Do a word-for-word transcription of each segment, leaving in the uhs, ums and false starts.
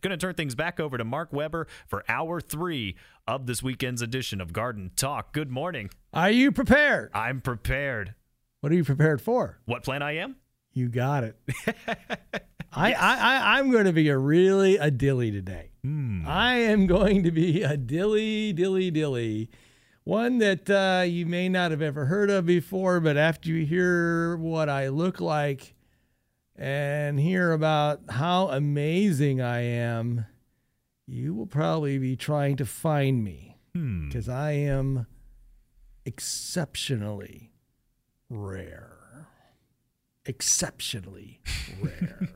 Going to turn things back over to Mark Weber for hour three of this weekend's edition of Garden Talk. Good morning. Are you prepared? I'm prepared. What are you prepared for? What plan I am? You got it. I, I, I'm going to be a really a dilly today. Mm. I am going to be a dilly, dilly, dilly. One that uh, you may not have ever heard of before, but after you hear what I look like, and hear about how amazing I am, you will probably be trying to find me because hmm. I am exceptionally rare. Exceptionally rare.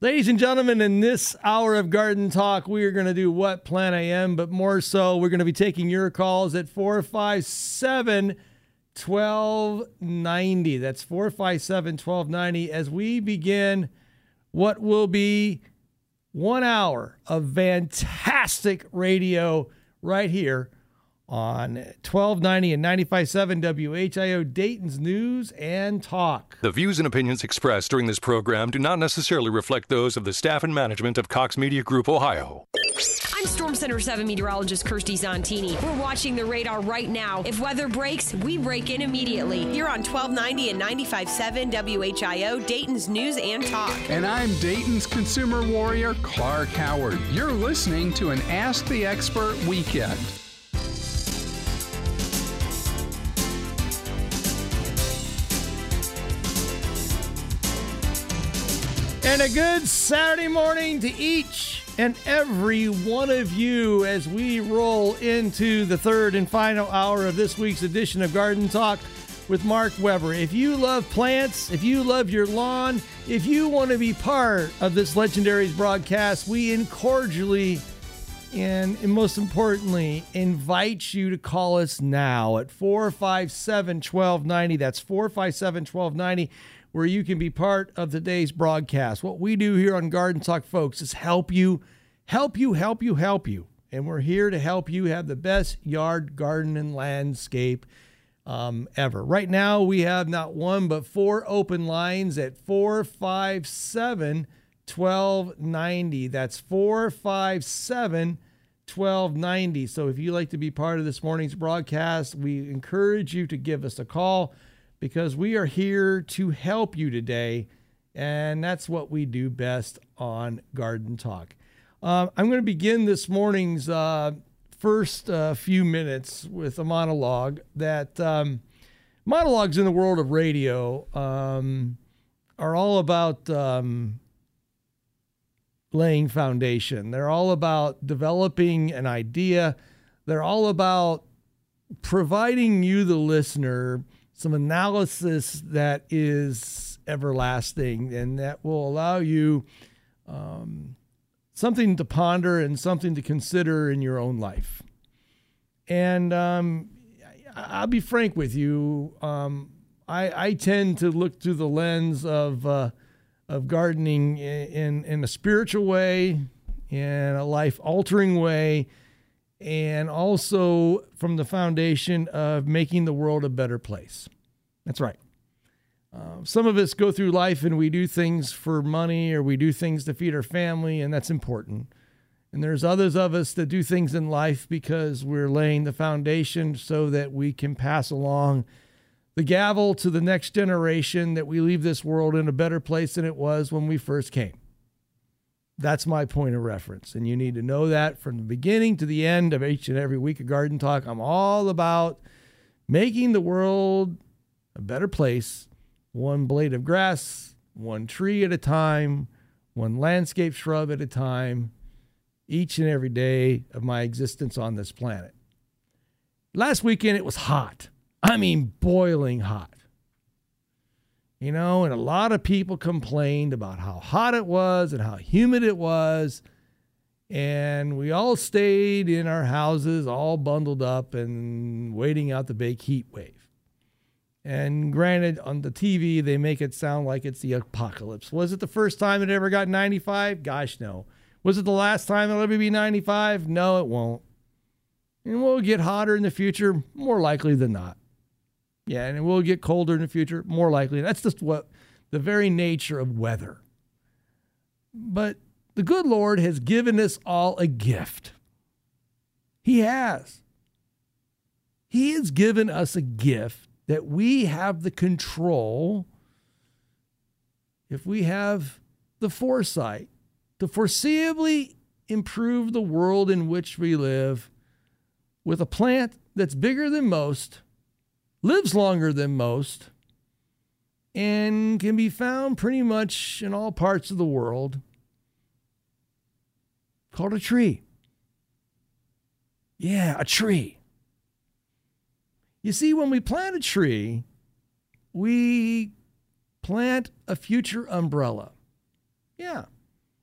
Ladies and gentlemen, in this hour of Garden Talk, we are going to do What Plant I Am, but more so, we're going to be taking your calls at four five seven twelve ninety. That's four five seven, twelve ninety as we begin what will be one hour of fantastic radio right here on twelve ninety and ninety-five point seven W H I O, Dayton's News and Talk. The views and opinions expressed during this program do not necessarily reflect those of the staff and management of Cox Media Group, Ohio. I'm Storm Center seven meteorologist Kirstie Zontini. We're watching the radar right now. If weather breaks, we break in immediately. Here on twelve ninety and ninety-five point seven W H I O, Dayton's News and Talk. And I'm Dayton's consumer warrior, Clark Howard. You're listening to an Ask the Expert Weekend. And a good Saturday morning to each and every one of you as we roll into the third and final hour of this week's edition of Garden Talk with Mark Weber. If you love plants, if you love your lawn, if you want to be part of this legendary's broadcast, we cordially and most importantly invite you to call us now at four five seven, twelve ninety. That's four five seven, twelve ninety. Where you can be part of today's broadcast. What we do here on Garden Talk, folks, is help you, help you, help you, help you. And we're here to help you have the best yard, garden, and landscape um, ever. Right now, we have not one, but four open lines at four five seven, twelve ninety. That's four five seven, twelve ninety. So if you'd like to be part of this morning's broadcast, we encourage you to give us a call, because we are here to help you today, and that's what we do best on Garden Talk. Uh, I'm going to begin this morning's uh, first uh, few minutes with a monologue that um, monologues in the world of radio um, are all about um, laying foundation. They're all about developing an idea. They're all about providing you, the listener, some analysis that is everlasting and that will allow you um, something to ponder and something to consider in your own life. And um, I'll be frank with you. Um, I, I tend to look through the lens of, uh, of gardening in, in a spiritual way, in a life-altering way, and also from the foundation of making the world a better place. That's right. Uh, some of us go through life and we do things for money or we do things to feed our family, and that's important. And there's others of us that do things in life because we're laying the foundation so that we can pass along the gavel to the next generation, that we leave this world in a better place than it was when we first came. That's my point of reference, and you need to know that from the beginning to the end of each and every week of Garden Talk. I'm all about making the world a better place, one blade of grass, one tree at a time, one landscape shrub at a time, each and every day of my existence on this planet. Last weekend, it was hot. I mean, boiling hot. You know, and a lot of people complained about how hot it was and how humid it was. And we all stayed in our houses, all bundled up and waiting out the big heat wave. And granted, on the T V, they make it sound like it's the apocalypse. Was it the first time it ever got ninety-five? Gosh, no. Was it the last time it'll ever be ninety-five? No, it won't. And we'll get hotter in the future, more likely than not. Yeah, and it will get colder in the future, more likely. That's just what the very nature of weather. But The good Lord has given us all a gift. He has. He has given us a gift that we have the control, if we have the foresight, to foreseeably improve the world in which we live with a plant that's bigger than most, lives longer than most, and can be found pretty much in all parts of the world, called a tree. Yeah, a tree. You see, when we plant a tree, we plant a future umbrella. Yeah.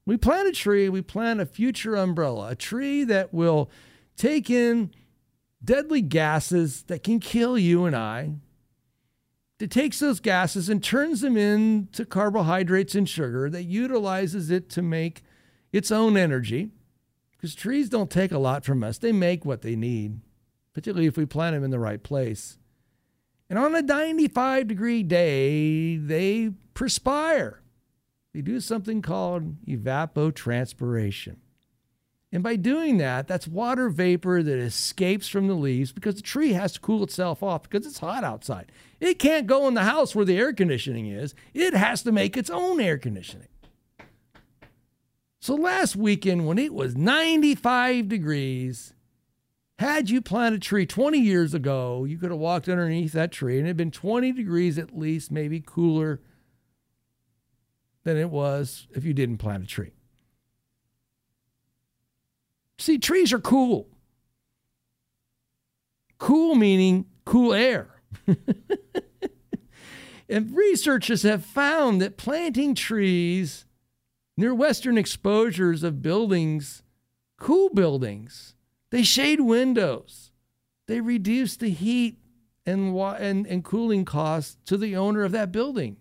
We plant a tree, we plant a future umbrella, a tree that will take in deadly gases that can kill you and I. It takes those gases and turns them into carbohydrates and sugar that utilizes it to make its own energy. Because trees don't take a lot from us. They make what they need, particularly if we plant them in the right place. And on a ninety-five degree day, they perspire. They do something called evapotranspiration. And by doing that, that's water vapor that escapes from the leaves because the tree has to cool itself off because it's hot outside. It can't go in the house where the air conditioning is. It has to make its own air conditioning. So last weekend when it was ninety-five degrees, had you planted a tree twenty years ago, you could have walked underneath that tree and it had been twenty degrees at least, maybe cooler than it was if you didn't plant a tree. See, trees are cool. Cool meaning cool air. And researchers have found that planting trees near western exposures of buildings, cool buildings, they shade windows. They reduce the heat and, wa- and, and cooling costs to the owner of that building.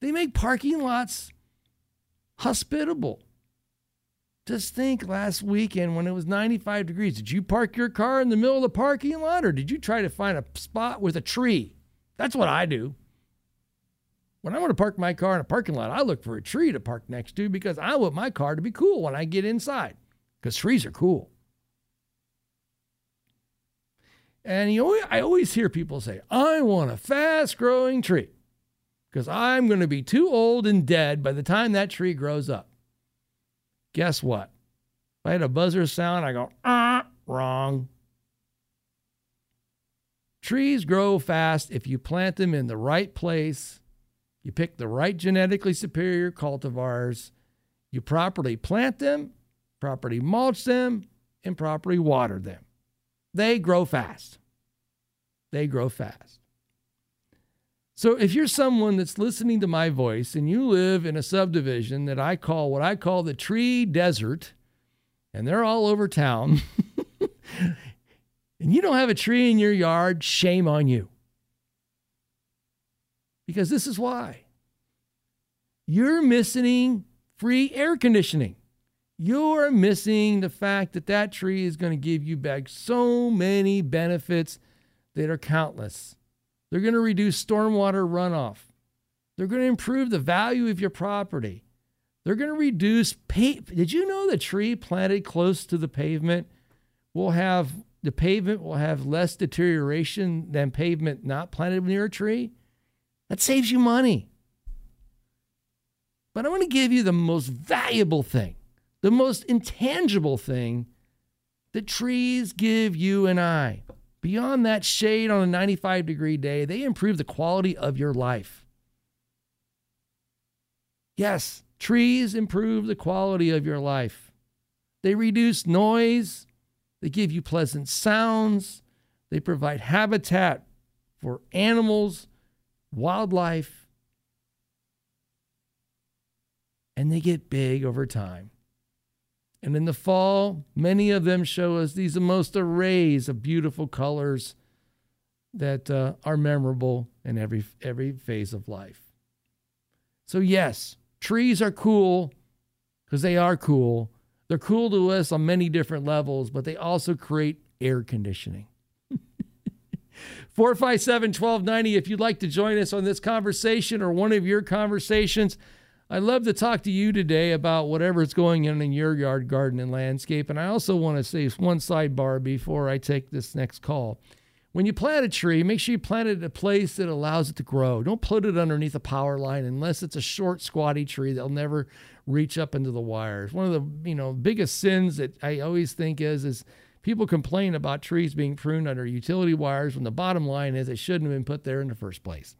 They make parking lots hospitable. Just think last weekend when it was ninety-five degrees. Did you park your car in the middle of the parking lot or did you try to find a spot with a tree? That's what I do. When I want to park my car in a parking lot, I look for a tree to park next to because I want my car to be cool when I get inside because trees are cool. And you know, I always hear people say, I want a fast-growing tree because I'm going to be too old and dead by the time that tree grows up. Guess what? If I had a buzzer sound, I go, ah, wrong. Trees grow fast if you plant them in the right place. You pick the right genetically superior cultivars. You properly plant them, properly mulch them, and properly water them. They grow fast. They grow fast. So if you're someone that's listening to my voice and you live in a subdivision that I call what I call the tree desert, and they're all over town, and you don't have a tree in your yard, shame on you. Because this is why. You're missing free air conditioning. You're missing the fact that that tree is going to give you back so many benefits that are countless. They're going to reduce stormwater runoff. They're going to improve the value of your property. They're going to reduce pave. Did you know the tree planted close to the pavement will have the pavement will have less deterioration than pavement not planted near a tree? That saves you money. But I want to give you the most valuable thing. The most intangible thing that trees give you and I. Beyond that shade on a ninety-five degree day, they improve the quality of your life. Yes, trees improve the quality of your life. They reduce noise. They give you pleasant sounds. They provide habitat for animals, wildlife. And they get big over time. And in the fall, many of them show us these most arrays of beautiful colors that uh, are memorable in every every phase of life. So yes, trees are cool because they are cool. They're cool to us on many different levels, but they also create air conditioning. four five seven, one two nine zero, if you'd like to join us on this conversation or one of your conversations, I'd love to talk to you today about whatever's going on in your yard, garden, and landscape. And I also want to say one sidebar before I take this next call. When you plant a tree, make sure you plant it in a place that allows it to grow. Don't put it underneath a power line unless it's a short, squatty tree that'll never reach up into the wires. One of the you know biggest sins that I always think is is people complain about trees being pruned under utility wires when the bottom line is it shouldn't have been put there in the first place.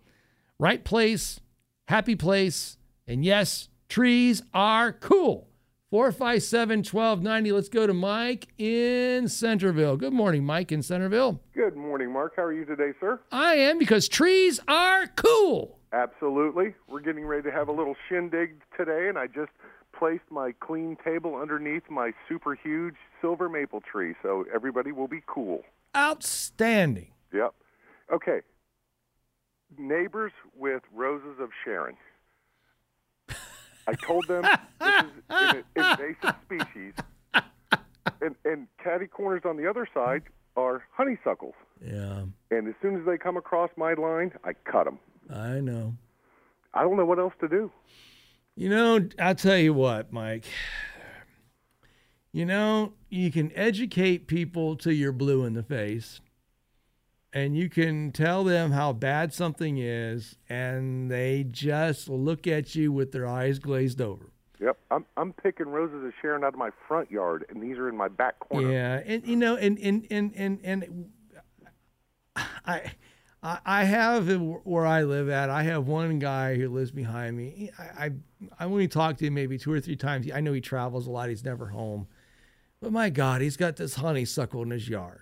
Right place, happy place. And yes, trees are cool. four five seven, twelve ninety. Let's go to Mike in Centerville. Good morning, Mike in Centerville. Good morning, Mark. How are you today, sir? I am, because trees are cool. Absolutely. We're getting ready to have a little shindig today, and I just placed my clean table underneath my super huge silver maple tree, so everybody will be cool. Outstanding. Yep. Okay. Neighbors with roses of Sharon. I told them this is an invasive species. And, and catty corners on the other side are honeysuckles. Yeah. And as soon as they come across my line, I cut them. I know. I don't know what else to do. You know, I'll tell you what, Mike. You know, you can educate people till you're blue in the face. And you can tell them how bad something is, and they just look at you with their eyes glazed over. Yep, I'm I'm picking roses of Sharon out of my front yard, and these are in my back corner. Yeah, and you know, and and and and, and I I have where I live at. I have one guy who lives behind me. I I, I only talked to him maybe two or three times. I know he travels a lot. He's never home, but my God, he's got this honeysuckle in his yard.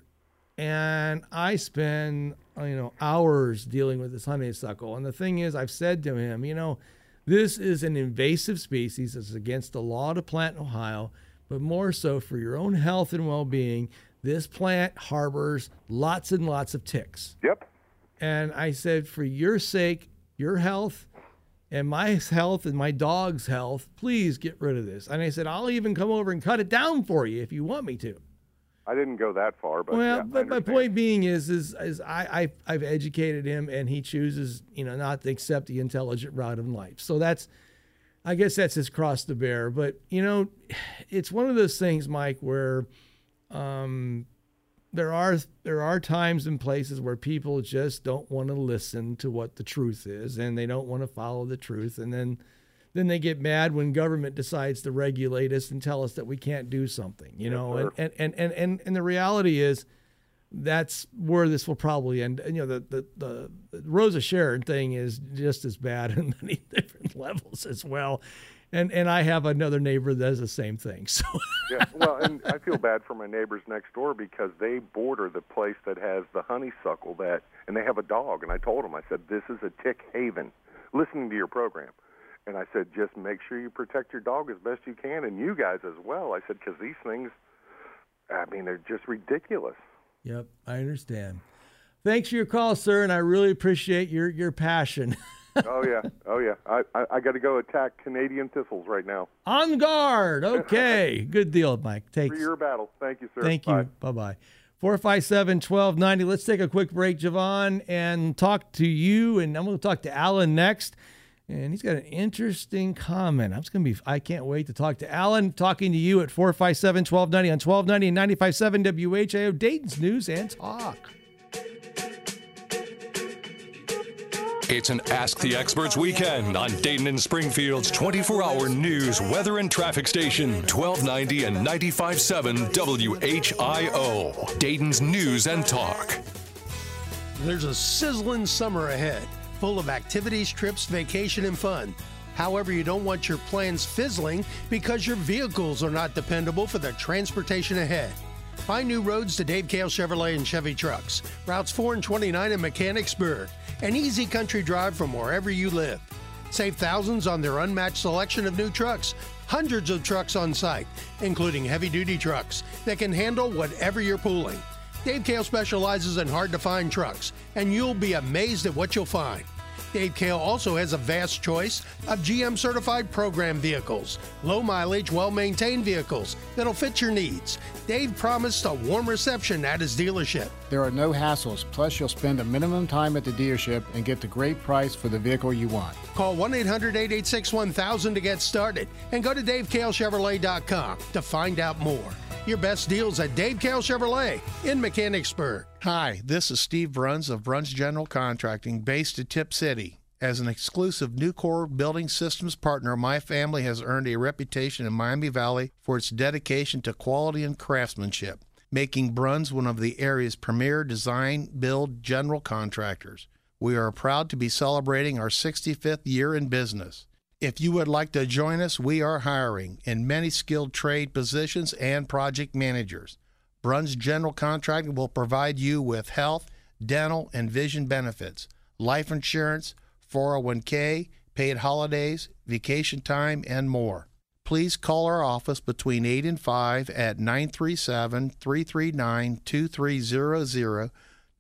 And I spend, you know, hours dealing with this honeysuckle. And the thing is, I've said to him, you know, this is an invasive species. It's against the law to plant in Ohio, but more so for your own health and well-being, this plant harbors lots and lots of ticks. Yep. And I said, for your sake, your health, and my health and my dog's health, please get rid of this. And I said, I'll even come over and cut it down for you if you want me to. I didn't go that far, but well, yeah, but my point being is, is, is I, I, I've educated him, and he chooses, you know, not to accept the intelligent route of life. So that's, I guess that's his cross to bear. But you know, it's one of those things, Mike, where, um, there are there are times and places where people just don't want to listen to what the truth is, and they don't want to follow the truth, and then. Then they get mad when government decides to regulate us and tell us that we can't do something, you know. Sure. And, and, and, and, and the reality is that's where this will probably end. And, you know, the, the, the Rosa Sharon thing is just as bad on many different levels as well. And, and I have another neighbor that does the same thing. So. Yeah, well, and I feel bad for my neighbors next door because they border the place that has the honeysuckle that, and they have a dog. And I told them, I said, this is a tick haven. Listening to your program. And I said, just make sure you protect your dog as best you can, and you guys as well. I said, because these things, I mean, they're just ridiculous. Yep, I understand. Thanks for your call, sir, and I really appreciate your, your passion. Oh, yeah. Oh, yeah. I, I, I got to go attack Canadian thistles right now. On guard. Okay. Good deal, Mike. Thanks. For your battle. Thank you, sir. Thank Bye. you. Bye-bye. four five seven, twelve ninety. Let's take a quick break, Javon, and talk to you, and I'm going to talk to Alan next. And he's got an interesting comment. I'm just going to be, I can't wait to talk to Alan. Talking to you at four five seven, twelve ninety on twelve ninety and ninety-five point seven W H I O, Dayton's News and Talk. It's an Ask the Experts weekend on Dayton and Springfield's twenty-four hour news, weather, and traffic station, twelve ninety and ninety-five point seven W H I O, Dayton's News and Talk. There's a sizzling summer ahead, full of activities, trips, vacation, and fun. However, you don't want your plans fizzling because your vehicles are not dependable for the transportation ahead. Find new roads to Dave Kale Chevrolet and Chevy trucks, routes four and twenty-nine in Mechanicsburg, an easy country drive from wherever you live. Save thousands on their unmatched selection of new trucks, hundreds of trucks on site, including heavy-duty trucks that can handle whatever you're pulling. Dave Kale specializes in hard-to-find trucks, and you'll be amazed at what you'll find. Dave Kale also has a vast choice of G M-certified program vehicles, low-mileage, well-maintained vehicles that'll fit your needs. Dave promised a warm reception at his dealership. There are no hassles, plus you'll spend a minimum time at the dealership and get the great price for the vehicle you want. Call one eight hundred, eight eight six, one thousand to get started and go to Dave Kale Chevrolet dot com to find out more. Your best deals at Dave Kale Chevrolet in Mechanicsburg. Hi, this is Steve Bruns of Bruns General Contracting, based at Tip City. As an exclusive Nucor Building Systems partner, my family has earned a reputation in Miami Valley for its dedication to quality and craftsmanship, making Bruns one of the area's premier design, build, general contractors. We are proud to be celebrating our sixty-fifth year in business. If you would like to join us, we are hiring in many skilled trade positions and project managers. Bruns General Contracting will provide you with health, dental, and vision benefits, life insurance, four oh one k, paid holidays, vacation time, and more. Please call our office between eight and five at nine three seven, three three nine, two three zero zero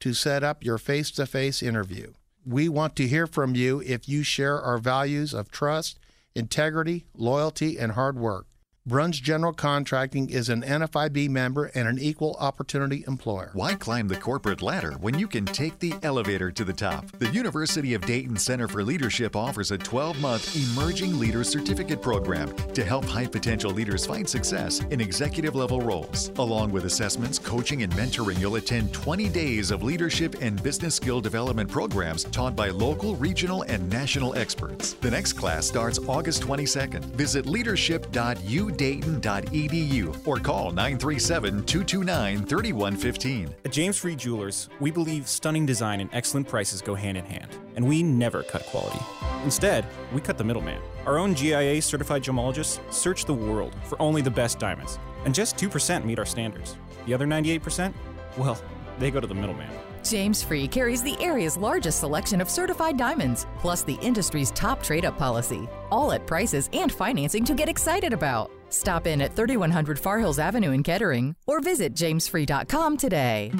to set up your face-to-face interview. We want to hear from you if you share our values of trust, integrity, loyalty, and hard work. Bruns General Contracting is an N F I B member and an equal opportunity employer. Why climb the corporate ladder when you can take the elevator to the top? The University of Dayton Center for Leadership offers a twelve-month Emerging Leader Certificate program to help high-potential leaders find success in executive-level roles. Along with assessments, coaching, and mentoring, you'll attend twenty days of leadership and business skill development programs taught by local, regional, and national experts. The next class starts August twenty-second. Visit leadership dot u Dayton dot e d u or call nine three seven, two two nine, three one one five. At James Free Jewelers, we believe stunning design and excellent prices go hand in hand, and we never cut quality. Instead, we cut the middleman. Our own G I A certified gemologists search the world for only the best diamonds, and just two percent meet our standards. The other ninety-eight percent, well, they go to the middleman. James Free carries the area's largest selection of certified diamonds, plus the industry's top trade-up policy, all at prices and financing to get excited about. Stop in at thirty-one hundred Far Hills Avenue in Kettering or visit james free dot com today.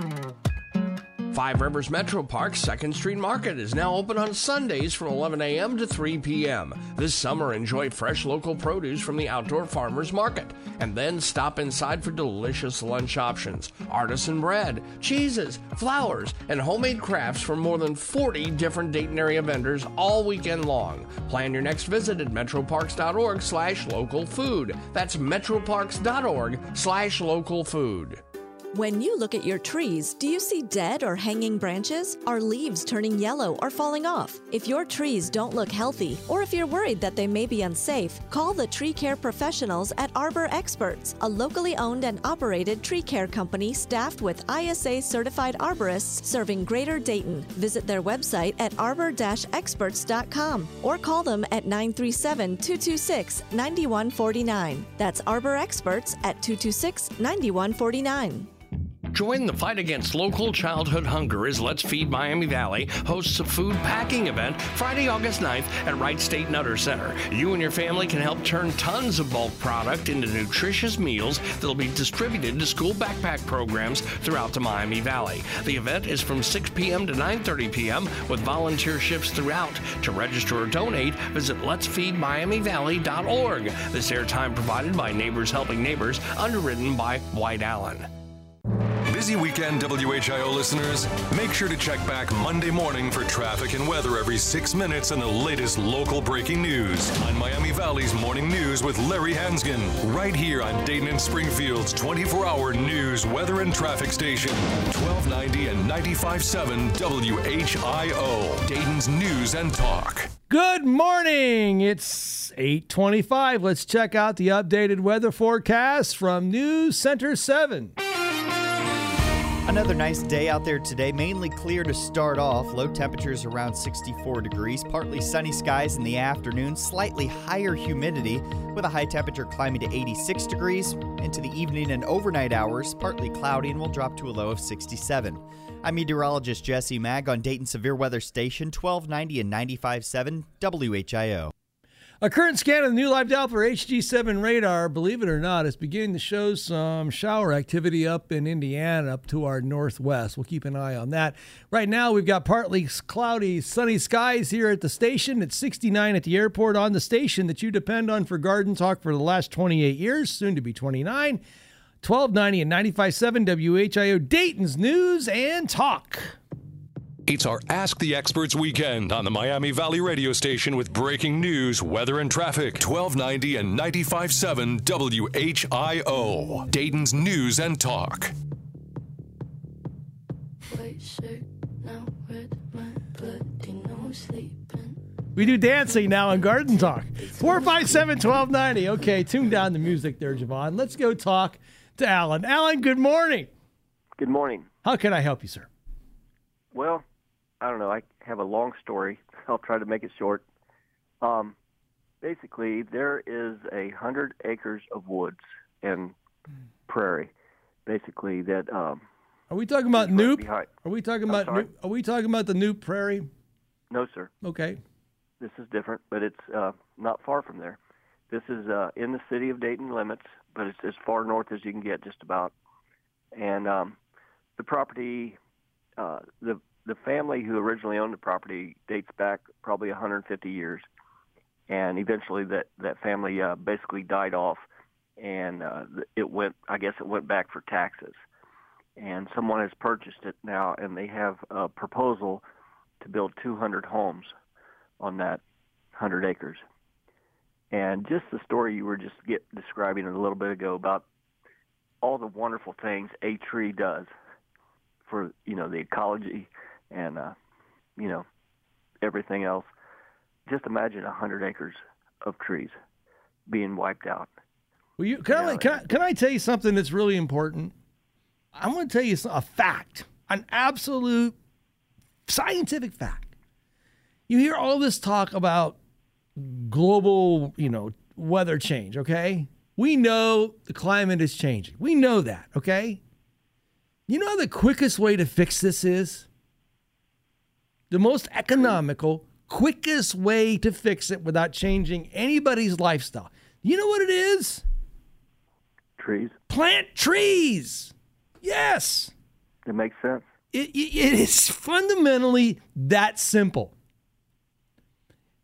Five Rivers Metro Parks second Street Market is now open on Sundays from eleven a m to three p m This summer, enjoy fresh local produce from the outdoor farmers market, and then stop inside for delicious lunch options. Artisan bread, cheeses, flowers, and homemade crafts from more than forty different Dayton area vendors all weekend long. Plan your next visit at metroparks dot org slash local food. That's metroparks dot org slash local food. When you look at your trees, do you see dead or hanging branches? Are leaves turning yellow or falling off? If your trees don't look healthy, or if you're worried that they may be unsafe, call the tree care professionals at Arbor Experts, a locally owned and operated tree care company staffed with I S A-certified arborists serving Greater Dayton. Visit their website at arbor dash experts dot com or call them at nine three seven, two two six, nine one four nine. That's Arbor Experts at two two six, nine one four nine. Join the fight against local childhood hunger as Let's Feed Miami Valley hosts a food packing event Friday, August ninth at Wright State Nutter Center. You and your family can help turn tons of bulk product into nutritious meals that will be distributed to school backpack programs throughout the Miami Valley. The event is from six p m to nine thirty p m with volunteer shifts throughout. To register or donate, visit let's feed miami valley dot org. This airtime provided by Neighbors Helping Neighbors, underwritten by White Allen. Busy weekend, W H I O listeners. Make sure to check back Monday morning for traffic and weather every six minutes and the latest local breaking news on Miami Valley's Morning News with Larry Hansgen, right here on Dayton and Springfield's twenty-four hour news, weather, and traffic station, twelve ninety and ninety-five point seven W H I O, Dayton's News and Talk. Good morning. It's eight twenty-five. Let's check out the updated weather forecast from News Center seven. Another nice day out there today, mainly clear to start off. Low temperatures around sixty-four degrees, partly sunny skies in the afternoon, slightly higher humidity with a high temperature climbing to eighty-six degrees. Into the evening and overnight hours, partly cloudy and will drop to a low of sixty-seven. I'm meteorologist Jesse Mag on Dayton Severe Weather Station, twelve ninety and ninety-five point seven W H I O. A current scan of the new live Doppler H G seven radar, believe it or not, is beginning to show some shower activity up in Indiana, up to our northwest. We'll keep an eye on that. Right now, we've got partly cloudy, sunny skies here at the station. It's sixty-nine at the airport on the station that you depend on for Garden Talk for the last twenty-eight years, soon to be twenty-nine. twelve ninety and ninety-five point seven W H I O, Dayton's News and Talk. It's our Ask the Experts weekend on the Miami Valley radio station with breaking news, weather, and traffic. twelve ninety and ninety-five point seven W H I O, Dayton's News and Talk. We do dancing now on Garden Talk. four five seven, twelve ninety. Okay, tune down the music there, Javon. Let's go talk to Alan. Alan, good morning. Good morning. How can I help you, sir? Well, I don't know. I have a long story. I'll try to make it short. Um, basically, there is a hundred acres of woods and prairie, basically that. Um, are we talking about Noop? Behind. Are we talking about Noop? Are we talking about the Noop Prairie? No, sir. Okay. This is different, but it's uh, not far from there. This is uh, in the city of Dayton limits, but it's as far north as you can get, just about. And um, the property. Uh, the the family who originally owned the property dates back probably one hundred fifty years, and eventually that that family uh, basically died off, and uh, it went I guess it went back for taxes, and someone has purchased it now, and they have a proposal to build two hundred homes on that one hundred acres, and just the story you were just get, describing a little bit ago about all the wonderful things a tree does. For, you know, the ecology and, uh, you know, everything else. Just imagine one hundred acres of trees being wiped out. Well, you, can, I, can, I, can I tell you something that's really important? I'm going to tell you a fact, an absolute scientific fact. You hear all this talk about global, you know, weather change, okay? We know the climate is changing. We know that, okay? You know the quickest way to fix this is? The most economical, quickest way to fix it without changing anybody's lifestyle. You know what it is? Trees. Plant trees. Yes. It makes sense. It, it, it is fundamentally that simple.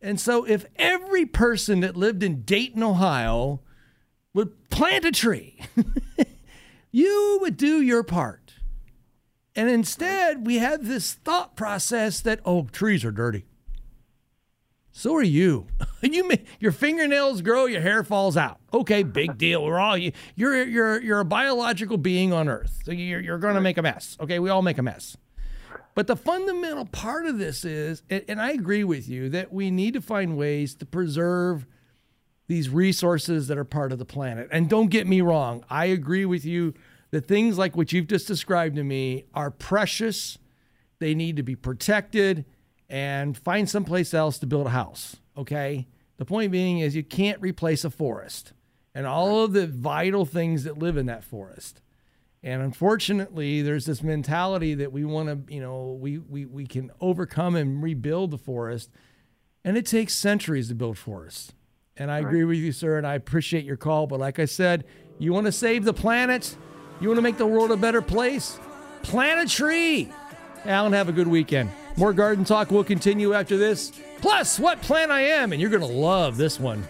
And so if every person that lived in Dayton, Ohio, would plant a tree, you would do your part. And instead, we have this thought process that, oh, trees are dirty. So are you. you may, your fingernails grow, your hair falls out. Okay, big deal. We're all you. You're you're you're a biological being on Earth. So you're you're going to make a mess. Okay, we all make a mess. But the fundamental part of this is, and, and I agree with you, that we need to find ways to preserve these resources that are part of the planet. And don't get me wrong, I agree with you. The things like what you've just described to me are precious. They need to be protected, and find someplace else to build a house, okay? The point being is you can't replace a forest and all of the vital things that live in that forest. And unfortunately, there's this mentality that we want to, you know, we, we, we can overcome and rebuild the forest, and it takes centuries to build forests. And I agree with you, sir, and I appreciate your call. But like I said, you want to save the planet? You want to make the world a better place? Plant a tree. Alan, have a good weekend. More Garden Talk will continue after this. Plus, what plant I am, and you're going to love this one.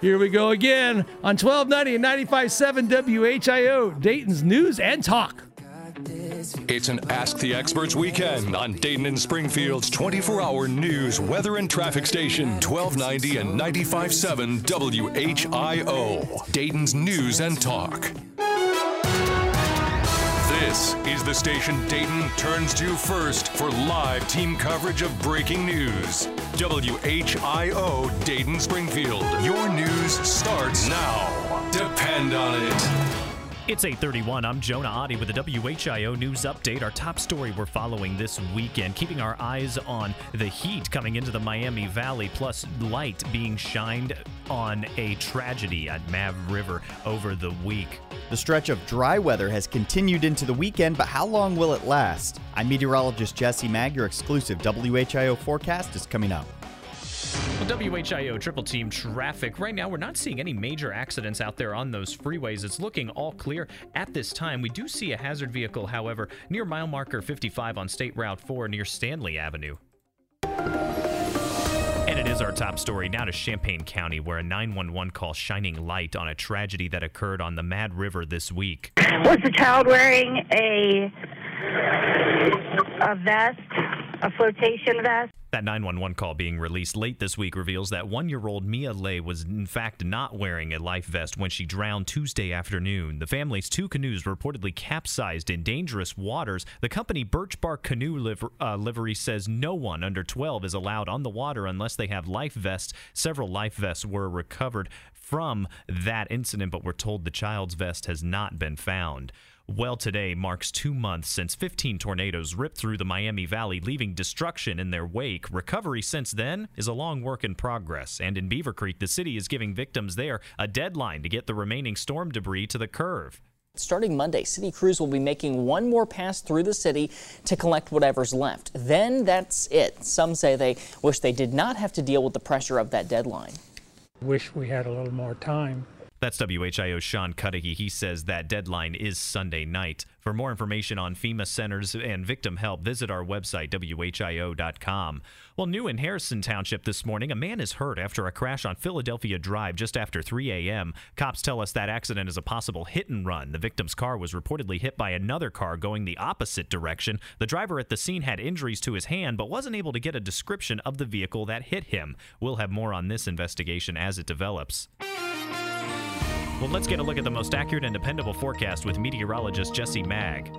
Here we go again on twelve ninety and ninety-five point seven W H I O, Dayton's News and Talk. It's an Ask the Experts weekend on Dayton and Springfield's twenty-four hour news, weather, and traffic station, twelve ninety and ninety-five point seven W H I O, Dayton's News and Talk. This is the station Dayton turns to first for live team coverage of breaking news. W H I O, Dayton Springfield. Your news starts now. Depend on it. It's eight thirty-one. I'm Jonah Adi with the W H I O News Update. Our top story we're following this weekend, keeping our eyes on the heat coming into the Miami Valley, plus light being shined on a tragedy at Mav River over the week. The stretch of dry weather has continued into the weekend, but how long will it last? I'm meteorologist Jesse Mag. Your exclusive W H I O forecast is coming up. W H I O Triple Team Traffic. Right now, we're not seeing any major accidents out there on those freeways. It's looking all clear at this time. We do see a hazard vehicle, however, near mile marker fifty-five on State Route four near Stanley Avenue. And it is our top story. Now to Champaign County, where a nine one one call shining light on a tragedy that occurred on the Mad River this week. Was the child wearing a a vest, a flotation vest? That nine one one call being released late this week reveals that one-year-old Mia Lay was in fact not wearing a life vest when she drowned Tuesday afternoon. The family's two canoes reportedly capsized in dangerous waters. The company Birchbark Canoe Liver, uh, Livery says no one under twelve is allowed on the water unless they have life vests. Several life vests were recovered from that incident, but we're told the child's vest has not been found. Well, today marks two months since fifteen tornadoes ripped through the Miami Valley, leaving destruction in their wake. Recovery since then is a long work in progress. And in Beaver Creek, the city is giving victims there a deadline to get the remaining storm debris to the curve. Starting Monday, city crews will be making one more pass through the city to collect whatever's left. Then that's it. Some say they wish they did not have to deal with the pressure of that deadline. Wish we had a little more time. That's W H I O's Sean Cudahy. He says that deadline is Sunday night. For more information on FEMA centers and victim help, visit our website, W H I O dot com. Well, new in Harrison Township this morning, a man is hurt after a crash on Philadelphia Drive just after three a m Cops tell us that accident is a possible hit and run. The victim's car was reportedly hit by another car going the opposite direction. The driver at the scene had injuries to his hand, but wasn't able to get a description of the vehicle that hit him. We'll have more on this investigation as it develops. Well, let's get a look at the most accurate and dependable forecast with meteorologist Jesse Mag.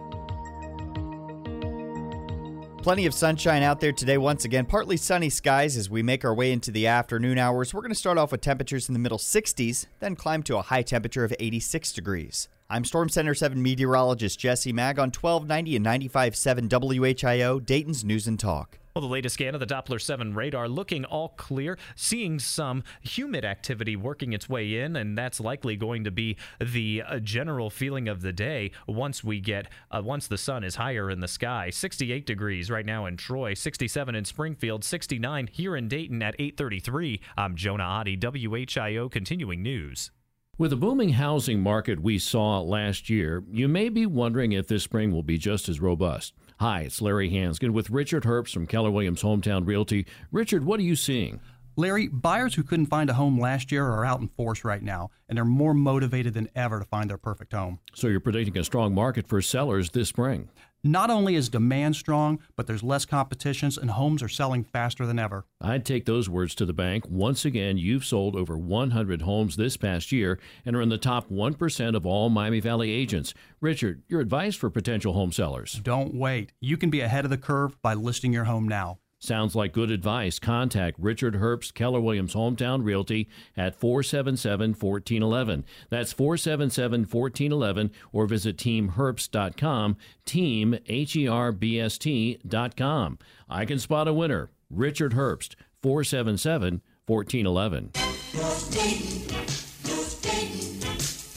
Plenty of sunshine out there today. Once again, partly sunny skies as we make our way into the afternoon hours. We're going to start off with temperatures in the middle sixties, then climb to a high temperature of eighty-six degrees. I'm Storm Center seven meteorologist Jesse Mag on twelve ninety and ninety-five point seven W H I O, Dayton's News and Talk. Well, the latest scan of the Doppler seven radar looking all clear, seeing some humid activity working its way in, and that's likely going to be the uh, general feeling of the day once we get, uh, once the sun is higher in the sky. sixty-eight degrees right now in Troy, sixty-seven in Springfield, sixty-nine here in Dayton at eight thirty-three. I'm Jonah Adi, W H I O Continuing News. With the booming housing market we saw last year, you may be wondering if this spring will be just as robust. Hi, it's Larry Hansgen with Richard Herbst from Keller Williams Hometown Realty. Richard, what are you seeing? Larry, buyers who couldn't find a home last year are out in force right now, and they're more motivated than ever to find their perfect home. So you're predicting a strong market for sellers this spring? Not only is demand strong, but there's less competitions, and homes are selling faster than ever. I'd take those words to the bank. Once again, you've sold over one hundred homes this past year and are in the top one percent of all Miami Valley agents. Richard, your advice for potential home sellers? Don't wait. You can be ahead of the curve by listing your home now. Sounds like good advice. Contact Richard Herbst, Keller Williams Hometown Realty at four seven seven, one four one one. That's four seven seven, one four one one, or visit team herbst dot com, team, H E R B S T dot com. I can spot a winner. Richard Herbst, four seven seven, one four one one. North Dayton, North Dayton,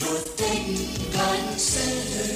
North Dayton Garden Center.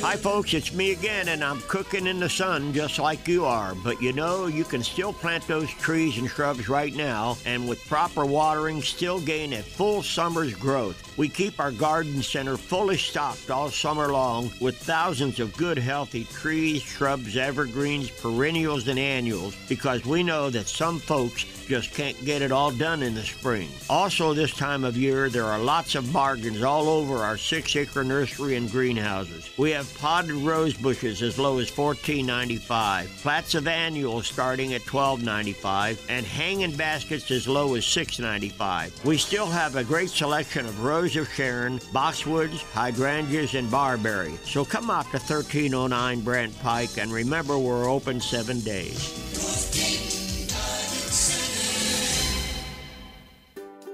Hi folks, it's me again, and I'm cooking in the sun just like you are. But you know, you can still plant those trees and shrubs right now, and with proper watering, still gain a full summer's growth. We keep our garden center fully stocked all summer long with thousands of good, healthy trees, shrubs, evergreens, perennials, and annuals, because we know that some folks just can't get it all done in the spring. Also, this time of year, there are lots of bargains all over our six-acre nursery and greenhouses. We have potted rose bushes as low as fourteen ninety-five, plats of annuals starting at twelve ninety-five, and hanging baskets as low as six ninety-five. We still have a great selection of Rose of Sharon, boxwoods, hydrangeas, and barberry. So come out to thirteen oh nine Brant Pike, and remember, we're open seven days.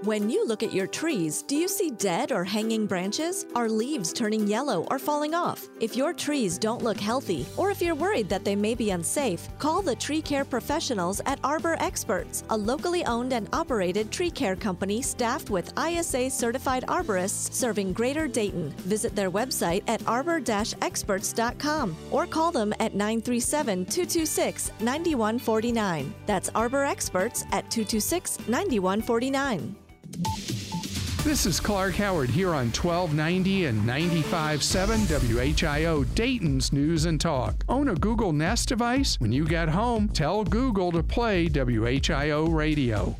When you look at your trees, do you see dead or hanging branches? Are leaves turning yellow or falling off? If your trees don't look healthy, or if you're worried that they may be unsafe, call the tree care professionals at Arbor Experts, a locally owned and operated tree care company staffed with I S A-certified arborists serving Greater Dayton. Visit their website at arbor dash experts dot com or call them at nine three seven, two two six, nine one four nine. That's Arbor Experts at two two six, nine one four nine. This is Clark Howard here on twelve ninety and ninety-five point seven W H I O, Dayton's News and Talk. Own a Google Nest device? When you get home, tell Google to play W H I O radio.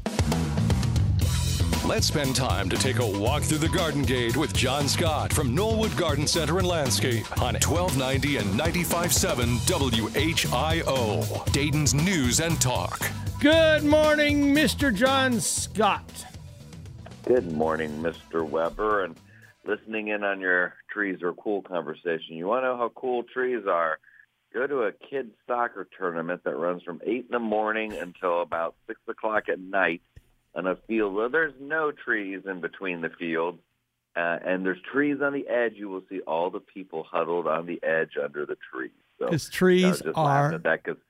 Let's spend time to take a walk through the garden gate with John Scott from Knollwood Garden Center and Landscape on twelve ninety and ninety-five point seven W H I O, Dayton's News and Talk. Good morning, Mister John Scott. Good morning, Mister Weber, and listening in on your trees are cool conversation. You want to know how cool trees are? Go to a kids' soccer tournament that runs from eight in the morning until about six o'clock at night on a field where there's no trees in between the fields, uh, and there's trees on the edge. You will see all the people huddled on the edge under the trees. So His trees I was just are laughing at that because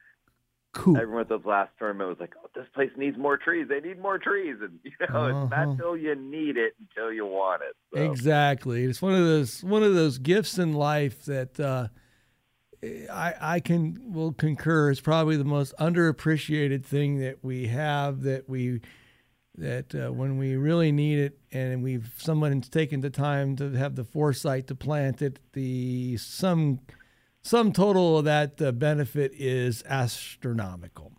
cool. Everyone at the last tournament was like, oh, this place needs more trees. They need more trees. And, you know, uh-huh. It's not until you need it until you want it. So. Exactly. It's one of those one of those gifts in life that uh, I, I can will concur is probably the most underappreciated thing that we have, that we that uh, when we really need it and we've someone's taken the time to have the foresight to plant it, the some – Sum total of that uh, benefit is astronomical.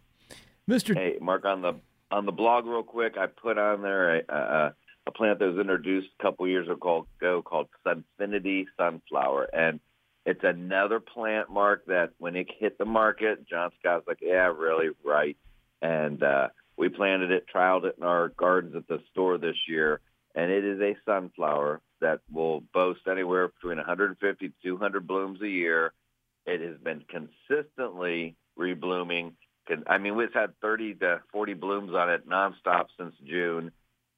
Mister Hey, Mark, on the on the blog real quick, I put on there a, a, a plant that was introduced a couple years ago called Sunfinity Sunflower. And it's another plant, Mark, that when it hit the market, John Scott's like, yeah, really, right. And uh, we planted it, trialed it in our gardens at the store this year, and it is a sunflower that will boast anywhere between one hundred fifty to two hundred blooms a year. It has been consistently reblooming. I mean, we've had thirty to forty blooms on it nonstop since June.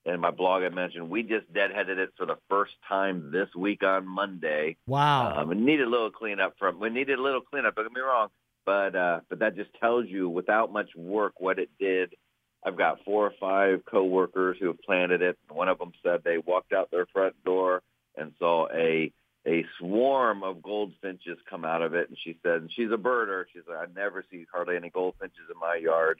In my blog, I mentioned we just deadheaded it for the first time this week on Monday. Wow! Um, we needed a little cleanup from. We needed a little cleanup. Don't get me wrong, but uh, but that just tells you without much work what it did. I've got four or five coworkers who have planted it. One of them said they walked out their front door and saw a. a swarm of goldfinches come out of it. And she said, and she's a birder. She's like, I never see hardly any goldfinches in my yard.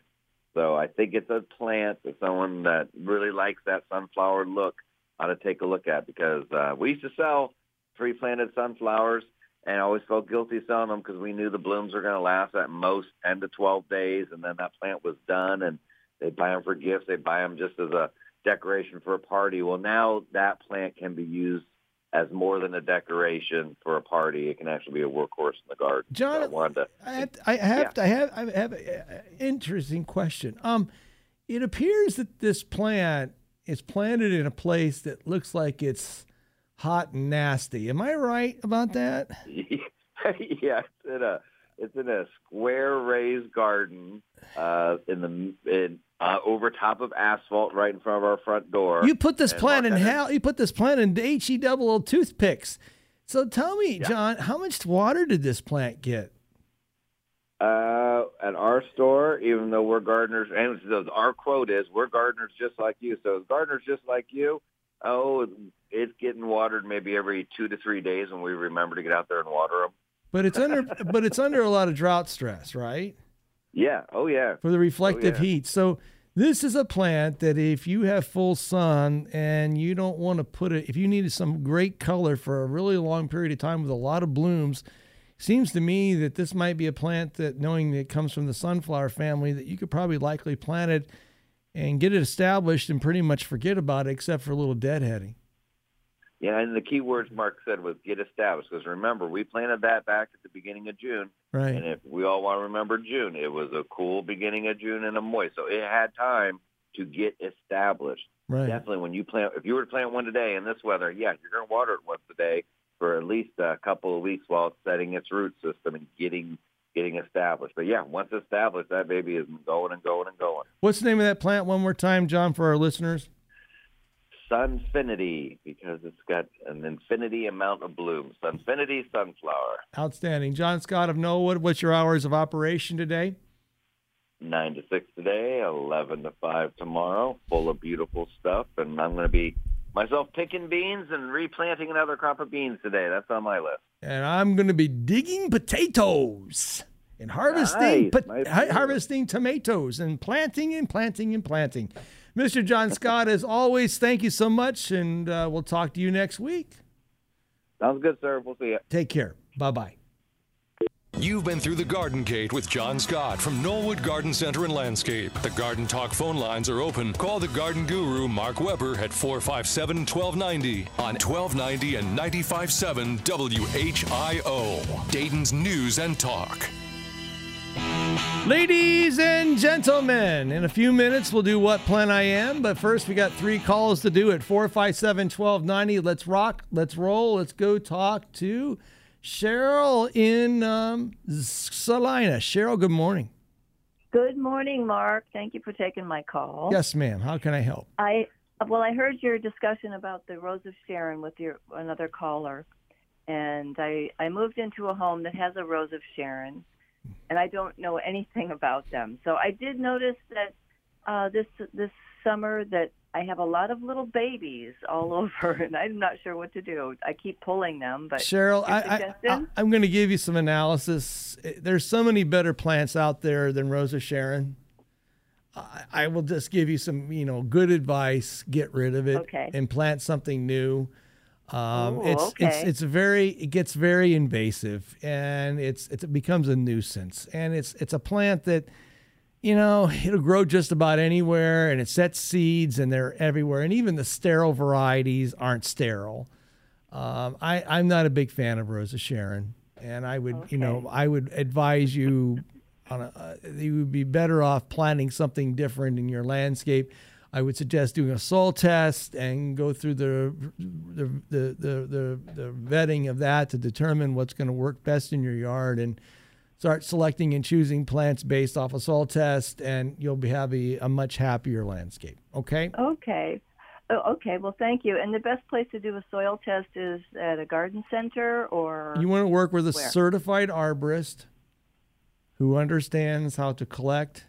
So I think it's a plant that someone that really likes that sunflower look ought to take a look at, because uh, we used to sell three planted sunflowers and I always felt guilty selling them because we knew the blooms were going to last at most ten to twelve days. And then that plant was done, and they buy them for gifts. They buy them just as a decoration for a party. Well, now that plant can be used as more than a decoration for a party. It can actually be a workhorse in the garden. John, so I, wanted to, I have, I have, yeah. to, I have, I have an interesting question. Um, it appears that this plant is planted in a place that looks like it's hot and nasty. Am I right about that? Yeah, it's in a it's in a square raised garden uh, in the in. Uh, over top of asphalt right in front of our front door. You put this plant in hell. You put this plant in H E double O toothpicks. So tell me, yeah. John, how much water did this plant get? Uh, at our store, even though we're gardeners, and our quote is, we're gardeners just like you. So gardeners just like you, oh, it's getting watered maybe every two to three days when we remember to get out there and water them. But it's under, but it's under a lot of drought stress, right? Yeah. Oh, yeah. For the reflective oh, yeah. heat. So this is a plant that if you have full sun and you don't want to put it, if you needed some great color for a really long period of time with a lot of blooms, seems to me that this might be a plant that, knowing that it comes from the sunflower family, that you could probably likely plant it and get it established and pretty much forget about it except for a little deadheading. Yeah, and the key words Mark said was get established, because remember, we planted that back at the beginning of June. Right. And if we all want to remember June, it was a cool beginning of June and a moist. So it had time to get established. Right. Definitely when you plant, if you were to plant one today in this weather, yeah, you're going to water it once a day for at least a couple of weeks while it's setting its root system and getting getting established. But yeah, once established, that baby is going and going and going. What's the name of that plant one more time, John, for our listeners? Sunfinity, because it's got an infinity amount of blooms. Sunfinity Sunflower. Outstanding. John Scott of Knollwood, what's your hours of operation today? nine to six today, eleven to five tomorrow, full of beautiful stuff. And I'm going to be myself picking beans and replanting another crop of beans today. That's on my list. And I'm going to be digging potatoes and harvesting, nice. pot- harvesting tomatoes and planting and planting and planting. Mister John Scott, as always, thank you so much, and uh, we'll talk to you next week. Sounds good, sir. We'll see you. Take care. Bye-bye. You've been through the Garden Gate with John Scott from Knollwood Garden Center and Landscape. The Garden Talk phone lines are open. Call the garden guru, Mark Weber, at four five seven, one two nine zero on twelve ninety and ninety-five point seven W H I O, Dayton's News and Talk. Ladies and gentlemen, in a few minutes we'll do What Plant I Am, but first we got three calls to do at four five seven, one two nine zero. Let's rock, let's roll, let's go talk to Cheryl in um, Salina. Cheryl, good morning. Good morning, Mark. Thank you for taking my call. Yes, ma'am. How can I help? I well, I heard your discussion about the Rose of Sharon with your another caller, and I, I moved into a home that has a Rose of Sharon, and I don't know anything about them. So I did notice that uh, this this summer that I have a lot of little babies all over, and I'm not sure what to do. I keep pulling them, but Cheryl, I, I, I, I'm going to give you some analysis. There's so many better plants out there than Rose of Sharon. I, I will just give you some, you know, good advice. Get rid of it okay. and plant something new. Um, Ooh, it's okay. it's it's very it gets very invasive, and it's it becomes a nuisance, and it's it's a plant that. You know, it'll grow just about anywhere, and it sets seeds, and they're everywhere. And even the sterile varieties aren't sterile. Um, I, I'm not a big fan of Rose of Sharon, and I would, okay. you know, I would advise you on a, uh, you would be better off planting something different in your landscape. I would suggest doing a soil test and go through the the the the, the, the vetting of that to determine what's going to work best in your yard, and start selecting and choosing plants based off a soil test, and you'll be have a, a much happier landscape. Okay? Okay. Oh, okay. Well, thank you. And the best place to do a soil test is at a garden center or... You want to work with a where? certified arborist who understands how to collect,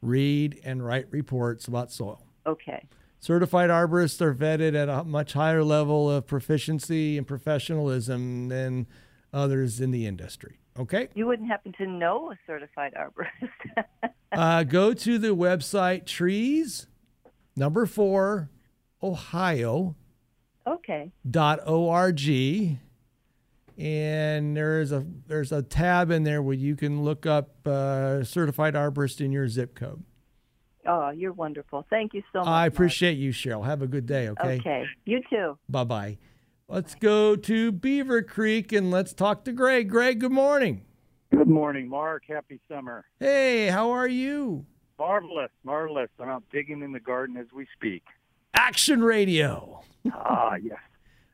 read, and write reports about soil. Okay. Certified arborists are vetted at a much higher level of proficiency and professionalism than others in the industry. Okay. You wouldn't happen to know a certified arborist. uh, go to the website trees, number four, Ohio. Okay. Dot org, and there's a there's a tab in there where you can look up uh, certified arborist in your zip code. Oh, you're wonderful. Thank you so much. I appreciate Mark. you, Cheryl. Have a good day. Okay. Okay. You too. Bye bye. Let's go to Beaver Creek, and let's talk to Greg. Greg, good morning. Good morning, Mark. Happy summer. Hey, how are you? Marvelous, marvelous. I'm out digging in the garden as we speak. Action radio. Ah, yes.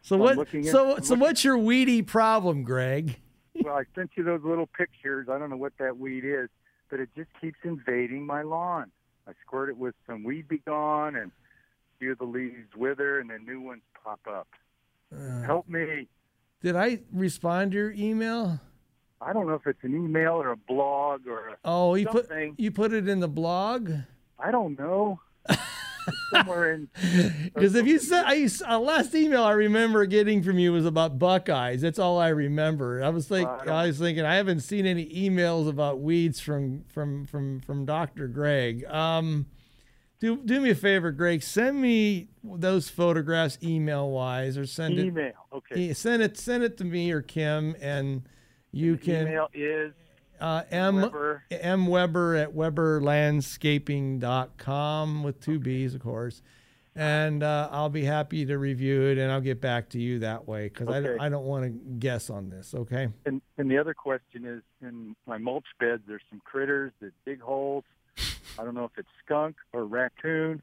So I'm what? At, so, so what's your weedy problem, Greg? Well, I sent you those little pictures. I don't know what that weed is, but it just keeps invading my lawn. I squirt it with some Weed Be Gone, and a few of the leaves wither, and then new ones pop up. Uh, Help me. Did I respond to your email? I don't know if it's an email or a blog or a oh, you something. Put, you put it in the blog? I don't know. Somewhere in. Because if you said, I used, uh, last email I remember getting from you was about Buckeyes. That's all I remember. I was, think, uh, I, I was thinking, I haven't seen any emails about weeds from, from, from, from Doctor Greg. Um, Do, do me a favor, Greg. Send me those photographs email-wise, or send email. it email. Okay. Send it. Send it to me or Kim, and you the can. Email is uh, m Weber. m Weber at weberlandscaping dot com with two okay. B's, of course. And uh, I'll be happy to review it, and I'll get back to you that way because okay. I, I don't want to guess on this. Okay. And and the other question is, in my mulch beds, there's some critters that dig holes. I don't know if it's skunk or raccoon,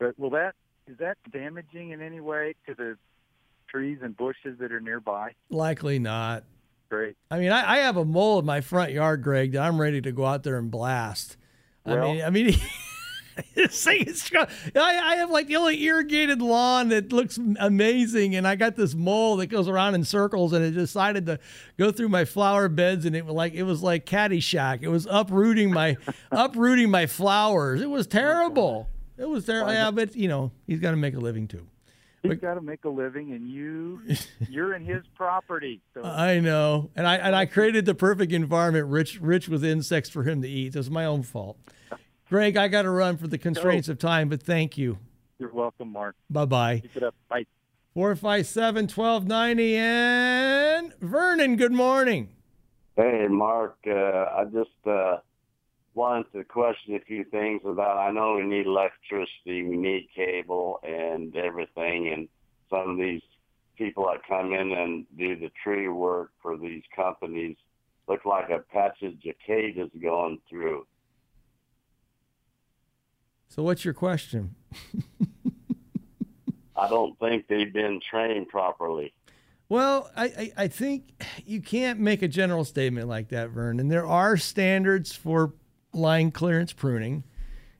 but will that is that damaging in any way to the trees and bushes that are nearby? Likely not. Great. I mean, I, I have a mole in my front yard, Greg, that I'm ready to go out there and blast. Well, I mean, I mean, This thing is strong. I, I have like the only irrigated lawn that looks amazing, and I got this mole that goes around in circles, and it decided to go through my flower beds, and it was like it was like Caddyshack. It was uprooting my uprooting my flowers. It was terrible. It was terrible. Yeah, but you know, he's got to make a living too. He's got to make a living, and you, you're in his property. So. I know, and I and I created the perfect environment. Rich, Rich with insects for him to eat. It was my own fault. Greg, I got to run for the constraints of time, but thank you. You're welcome, Mark. Bye-bye. Keep it up. Bye. four five seven, twelve ninety, and Vernon, good morning. Hey, Mark. Uh, I just uh, wanted to question a few things about, I know we need electricity, we need cable and everything, and some of these people that come in and do the tree work for these companies look like a passage of cicadas going through. So what's your question? I don't think they've been trained properly. Well, I, I, I think you can't make a general statement like that, Vernon. There are standards for line clearance pruning,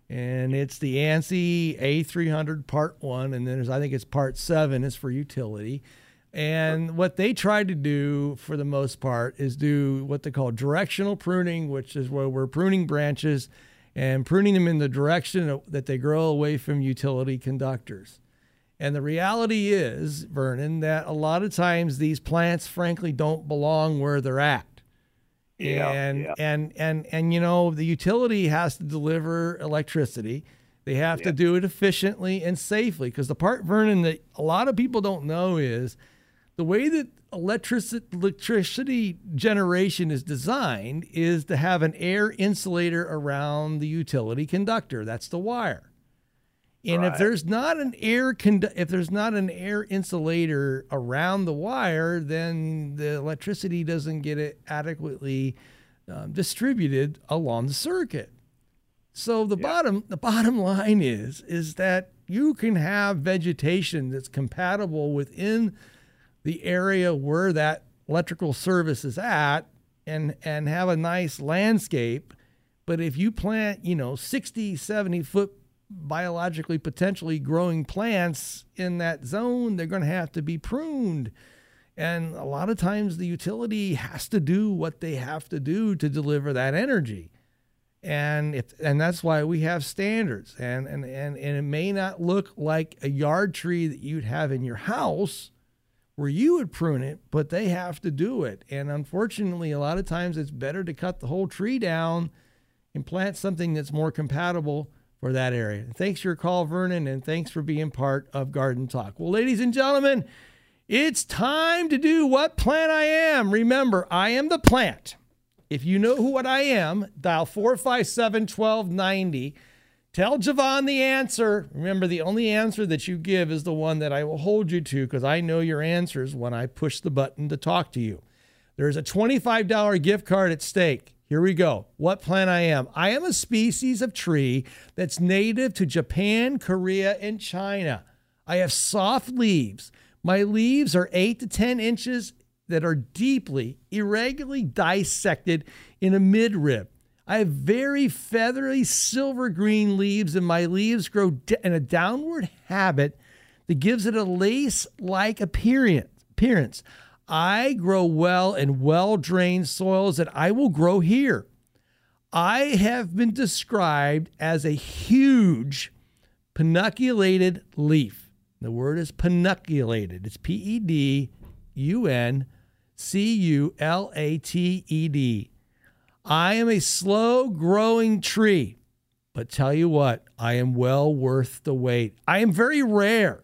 and it's the ANSI A three hundred Part one, and then there's, I think it's Part seven is for utility. And what they try to do, for the most part, is do what they call directional pruning, which is where we're pruning branches and pruning them in the direction that they grow away from utility conductors. And the reality is, Vernon, that a lot of times these plants, frankly, don't belong where they're at. Yeah, and, yeah. and, and, and, you know, the utility has to deliver electricity. They have yeah. to do it efficiently and safely, because the part, Vernon, that a lot of people don't know is the way that Electric, electricity generation is designed is to have an air insulator around the utility conductor. That's the wire. And right. if there's not an air condu- if there's not an air insulator around the wire, then the electricity doesn't get it adequately um, distributed along the circuit. So the yeah. bottom the bottom line is is that you can have vegetation that's compatible within the area where that electrical service is at, and and have a nice landscape. But if you plant, you know, sixty, seventy foot biologically potentially growing plants in that zone, they're going to have to be pruned. And a lot of times the utility has to do what they have to do to deliver that energy. And if, and that's why we have standards. And, and, and, and it may not look like a yard tree that you'd have in your house, where you would prune it, but they have to do it. And unfortunately, a lot of times it's better to cut the whole tree down and plant something that's more compatible for that area. Thanks for your call, Vernon, and thanks for being part of Garden Talk. Well, ladies and gentlemen, it's time to do What Plant I Am. Remember, I am the plant. If you know who what I am, dial four five seven, twelve ninety. Tell Javon the answer. Remember, the only answer that you give is the one that I will hold you to, because I know your answers when I push the button to talk to you. There's a twenty-five dollars gift card at stake. Here we go. What plant I am? I am a species of tree that's native to Japan, Korea, and China. I have soft leaves. My leaves are eight to ten inches that are deeply, irregularly dissected in a midrib. I have very feathery silver green leaves, and my leaves grow in a downward habit that gives it a lace-like appearance. I grow well in well-drained soils, and I will grow here. I have been described as a huge pedunculated leaf. The word is pedunculated. It's P E D U N C U L A T E D. I am a slow-growing tree, but tell you what, I am well worth the wait. I am very rare,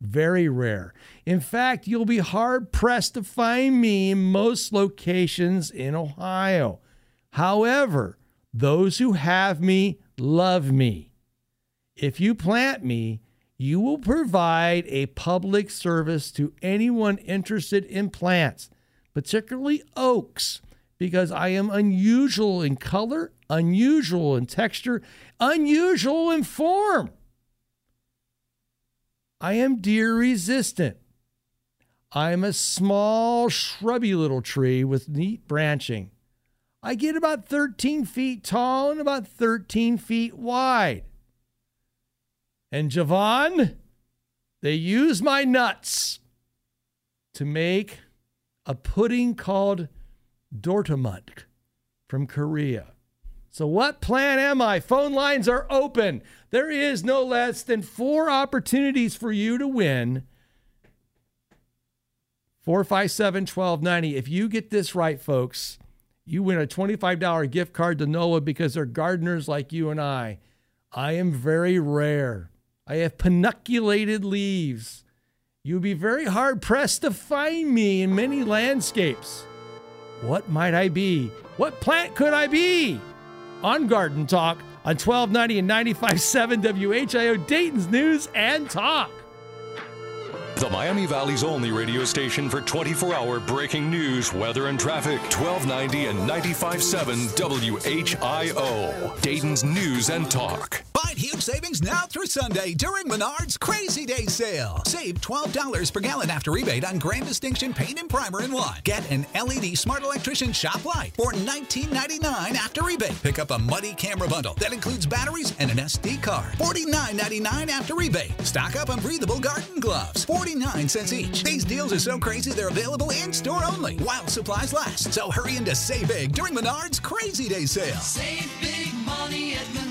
very rare. In fact, you'll be hard-pressed to find me in most locations in Ohio. However, those who have me love me. If you plant me, you will provide a public service to anyone interested in plants, particularly oaks, because I am unusual in color, unusual in texture, unusual in form. I am deer resistant. I am a small, shrubby little tree with neat branching. I get about thirteen feet tall and about thirteen feet wide. And Javon, they use my nuts to make a pudding called dortamuk from Korea. So what plan am I? Phone lines are open. There is no less than four opportunities for you to win. four five seven, one two nine zero. If you get this right, folks, you win a twenty-five dollar gift card to NOAA because they're gardeners like you and I. I am very rare. I have panunculated leaves. You'd be very hard-pressed to find me in many landscapes. What might I be? What plant could I be? On Garden Talk on twelve ninety and ninety-five point seven W H I O, Dayton's News and Talk. The Miami Valley's only radio station for twenty-four hour breaking news, weather, and traffic. twelve ninety and ninety-five point seven W H I O, Dayton's News and Talk. Find huge savings now through Sunday during Menards Crazy Day Sale. Save twelve dollars per gallon after rebate on Grand Distinction paint and primer in one. Get an L E D smart electrician shop light for nineteen ninety-nine dollars after rebate. Pick up a Muddy camera bundle that includes batteries and an S D card. forty-nine ninety-nine dollars after rebate. Stock up on breathable garden gloves. forty-nine cents each. These deals are so crazy they're available in-store only while supplies last. So hurry in to save big during Menards Crazy Day Sale. Save big money at Menards.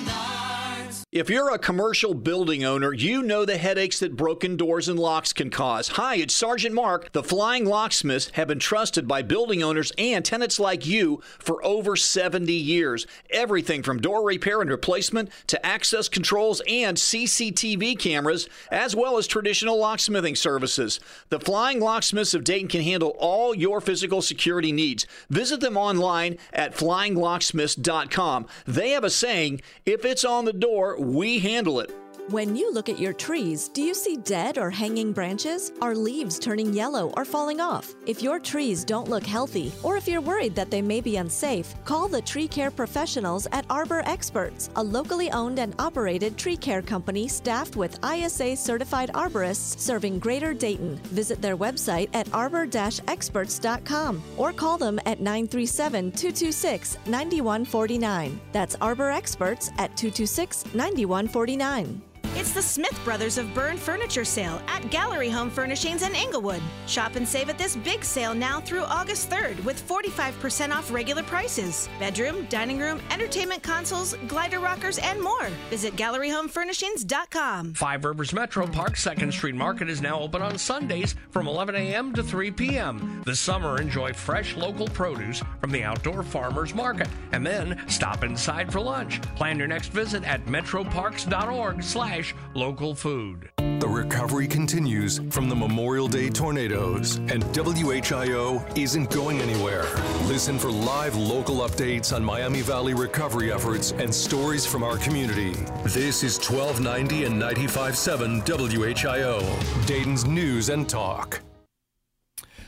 If you're a commercial building owner, you know the headaches that broken doors and locks can cause. Hi, it's Sergeant Mark. The Flying Locksmiths have been trusted by building owners and tenants like you for over seventy years. Everything from door repair and replacement to access controls and C C T V cameras, as well as traditional locksmithing services. The Flying Locksmiths of Dayton can handle all your physical security needs. Visit them online at flying locksmiths dot com. They have a saying, if it's on the door, we handle it. When you look at your trees, do you see dead or hanging branches? Are leaves turning yellow or falling off? If your trees don't look healthy, or if you're worried that they may be unsafe, call the tree care professionals at Arbor Experts, a locally owned and operated tree care company staffed with I S A-certified arborists serving Greater Dayton. Visit their website at arbor dash experts dot com or call them at nine three seven, two two six, nine one four nine. That's Arbor Experts at two two six, nine one four nine. It's the Smith Brothers of Burn Furniture Sale at Gallery Home Furnishings in Englewood. Shop and save at this big sale now through August third with forty-five percent off regular prices. Bedroom, dining room, entertainment consoles, glider rockers, and more. Visit gallery home furnishings dot com. Five Rivers Metro Parks second Street Market is now open on Sundays from eleven a m to three p m This summer, enjoy fresh local produce from the outdoor farmers market and then stop inside for lunch. Plan your next visit at metroparks.org slash local food. The recovery continues from the Memorial Day tornadoes, and W H I O isn't going anywhere. Listen for live local updates on Miami Valley recovery efforts and stories from our community. This is twelve ninety and ninety-five point seven W H I O, Dayton's News and Talk.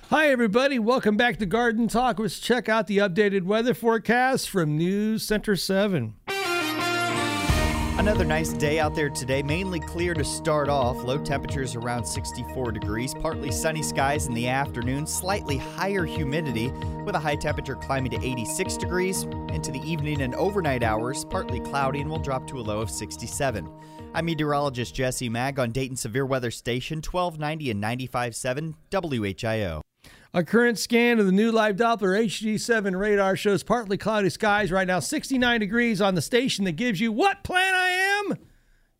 Hi, everybody. Welcome back to Garden Talk. Let's check out the updated weather forecast from News Center seven. Another nice day out there today, mainly clear to start off. Low temperatures around sixty-four degrees, partly sunny skies in the afternoon, slightly higher humidity with a high temperature climbing to eighty-six degrees. Into the evening and overnight hours, partly cloudy and will drop to a low of sixty-seven. I'm meteorologist Jesse Mag on Dayton Severe Weather Station, twelve ninety and ninety-five point seven W H I O. A current scan of the new live Doppler H D seven radar shows partly cloudy skies right now, sixty-nine degrees on the station that gives you what plan I am?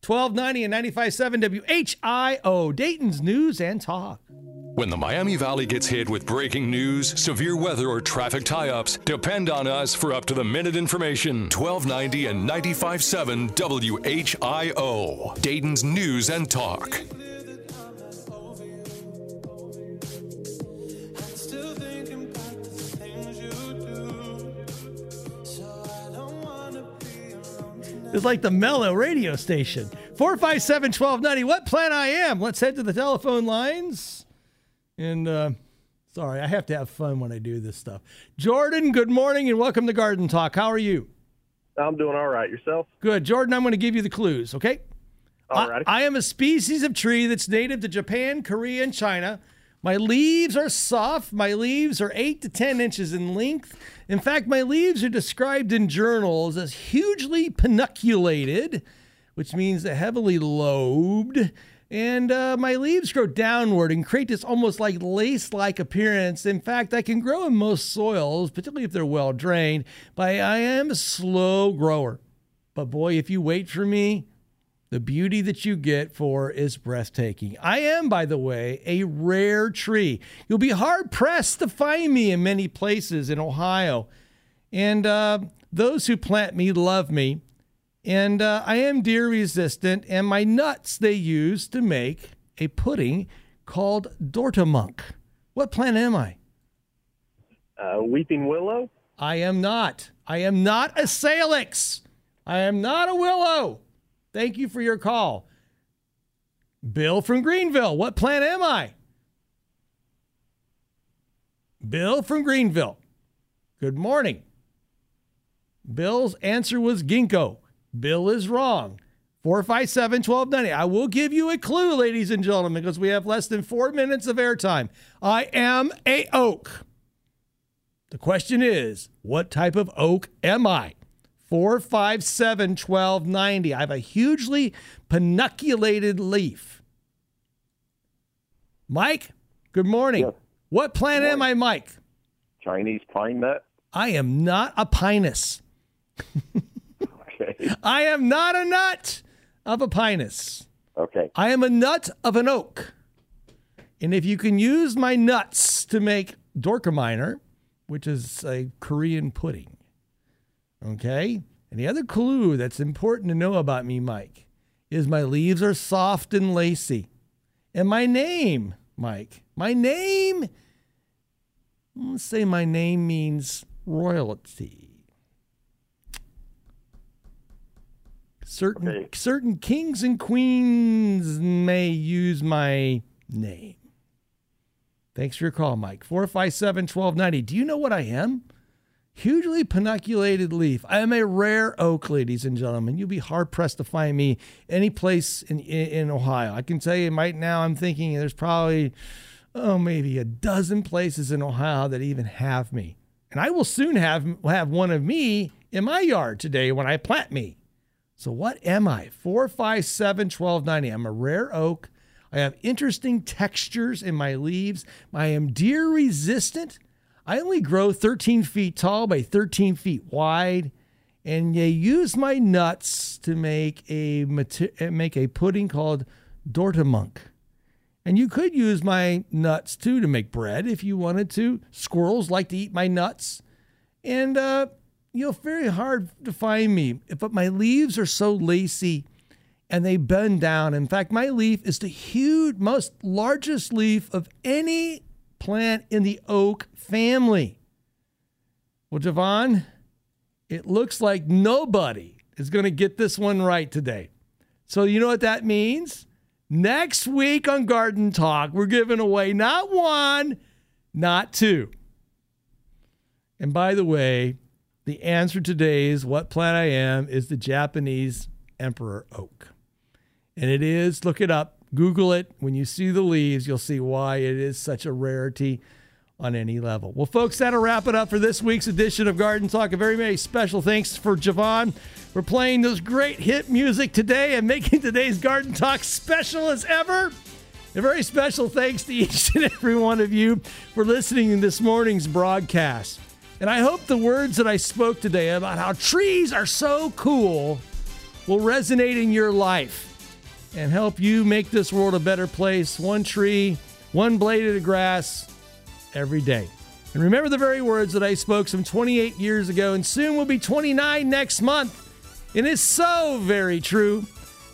twelve ninety and ninety-five point seven W H I O, Dayton's News and Talk. When the Miami Valley gets hit with breaking news, severe weather, or traffic tie-ups, depend on us for up-to-the-minute information. twelve ninety and ninety-five point seven W H I O, Dayton's News and Talk. It's like the mellow radio station. four five seven, one two nine zero. What plan I am? Let's head to the telephone lines. And uh, sorry, I have to have fun when I do this stuff. Jordan, good morning and welcome to Garden Talk. How are you? I'm doing all right. Yourself? Good. Jordan, I'm going to give you the clues, okay? All right. I, I am a species of tree that's native to Japan, Korea, and China. My leaves are soft. My leaves are eight to ten inches in length. In fact, my leaves are described in journals as hugely panunculated, which means heavily lobed. And uh, my leaves grow downward and create this almost like lace-like appearance. In fact, I can grow in most soils, particularly if they're well drained, but I am a slow grower. But boy, if you wait for me, the beauty that you get for is breathtaking. I am, by the way, a rare tree. You'll be hard-pressed to find me in many places in Ohio. And uh, those who plant me love me. And uh, I am deer resistant, and my nuts they use to make a pudding called dortimunk. What plant am I? Uh, weeping willow? I am not. I am not a salix. I am not a willow. Thank you for your call. Bill from Greenville, what plant am I? Bill from Greenville, good morning. Bill's answer was ginkgo. Bill is wrong. four five seven, one two nine zero. I will give you a clue, ladies and gentlemen, because we have less than four minutes of airtime. I am a oak. The question is, what type of oak am I? four five seven, one two nine zero. I have a hugely panunculated leaf. Mike, good morning. Yes. What plant am I, Mike? Chinese pine nut. I am not a pinus. I am not a nut of a pinus. Okay. I am a nut of an oak. And if you can use my nuts to make dorkiminer, which is a Korean pudding, okay? And the other clue that's important to know about me, Mike, is my leaves are soft and lacy. And my name, Mike, my name, let's say my name means royalty. Certain okay. certain kings and queens may use my name. Thanks for your call, Mike. four five seven, one two nine zero. Do you know what I am? Hugely panunculated leaf. I am a rare oak, ladies and gentlemen. You'll be hard-pressed to find me any place in, in, in Ohio. I can tell you right now I'm thinking there's probably, oh, maybe a dozen places in Ohio that even have me. And I will soon have, have one of me in my yard today when I plant me. So what am I? four five seven, one two nine zero. I'm a rare oak. I have interesting textures in my leaves. I am deer resistant. I only grow thirteen feet tall by thirteen feet wide. And they use my nuts to make a make a pudding called dortimunk. And you could use my nuts, too, to make bread if you wanted to. Squirrels like to eat my nuts. And, uh... you know, very hard to find me, but my leaves are so lacy and they bend down. In fact, my leaf is the huge, most largest leaf of any plant in the oak family. Well, Javon, it looks like nobody is going to get this one right today. So you know what that means? Next week on Garden Talk, we're giving away not one, not two. And by the way, the answer today is what plant I am is the Japanese emperor oak. And it is, look it up, Google it. When you see the leaves, you'll see why it is such a rarity on any level. Well, folks, that'll wrap it up for this week's edition of Garden Talk. A very, very special thanks for Javon for playing those great hit music today and making today's Garden Talk special as ever. A very special thanks to each and every one of you for listening in this morning's broadcast. And I hope the words that I spoke today about how trees are so cool will resonate in your life and help you make this world a better place. One tree, one blade of the grass every day. And remember the very words that I spoke some twenty-eight years ago, and soon will be twenty-nine next month. And it's so very true.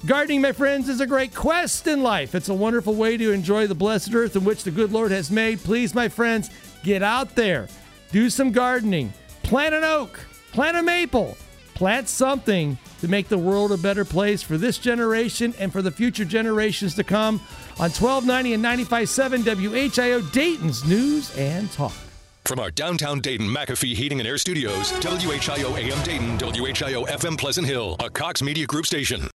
Gardening, my friends, is a great quest in life. It's a wonderful way to enjoy the blessed earth in which the good Lord has made. Please, my friends, get out there. Do some gardening, plant an oak, plant a maple, plant something to make the world a better place for this generation and for the future generations to come on twelve ninety and ninety-five point seven W H I O, Dayton's News and Talk. From our downtown Dayton McAfee Heating and Air Studios, W H I O A M Dayton, W H I O F M Pleasant Hill, a Cox Media Group station.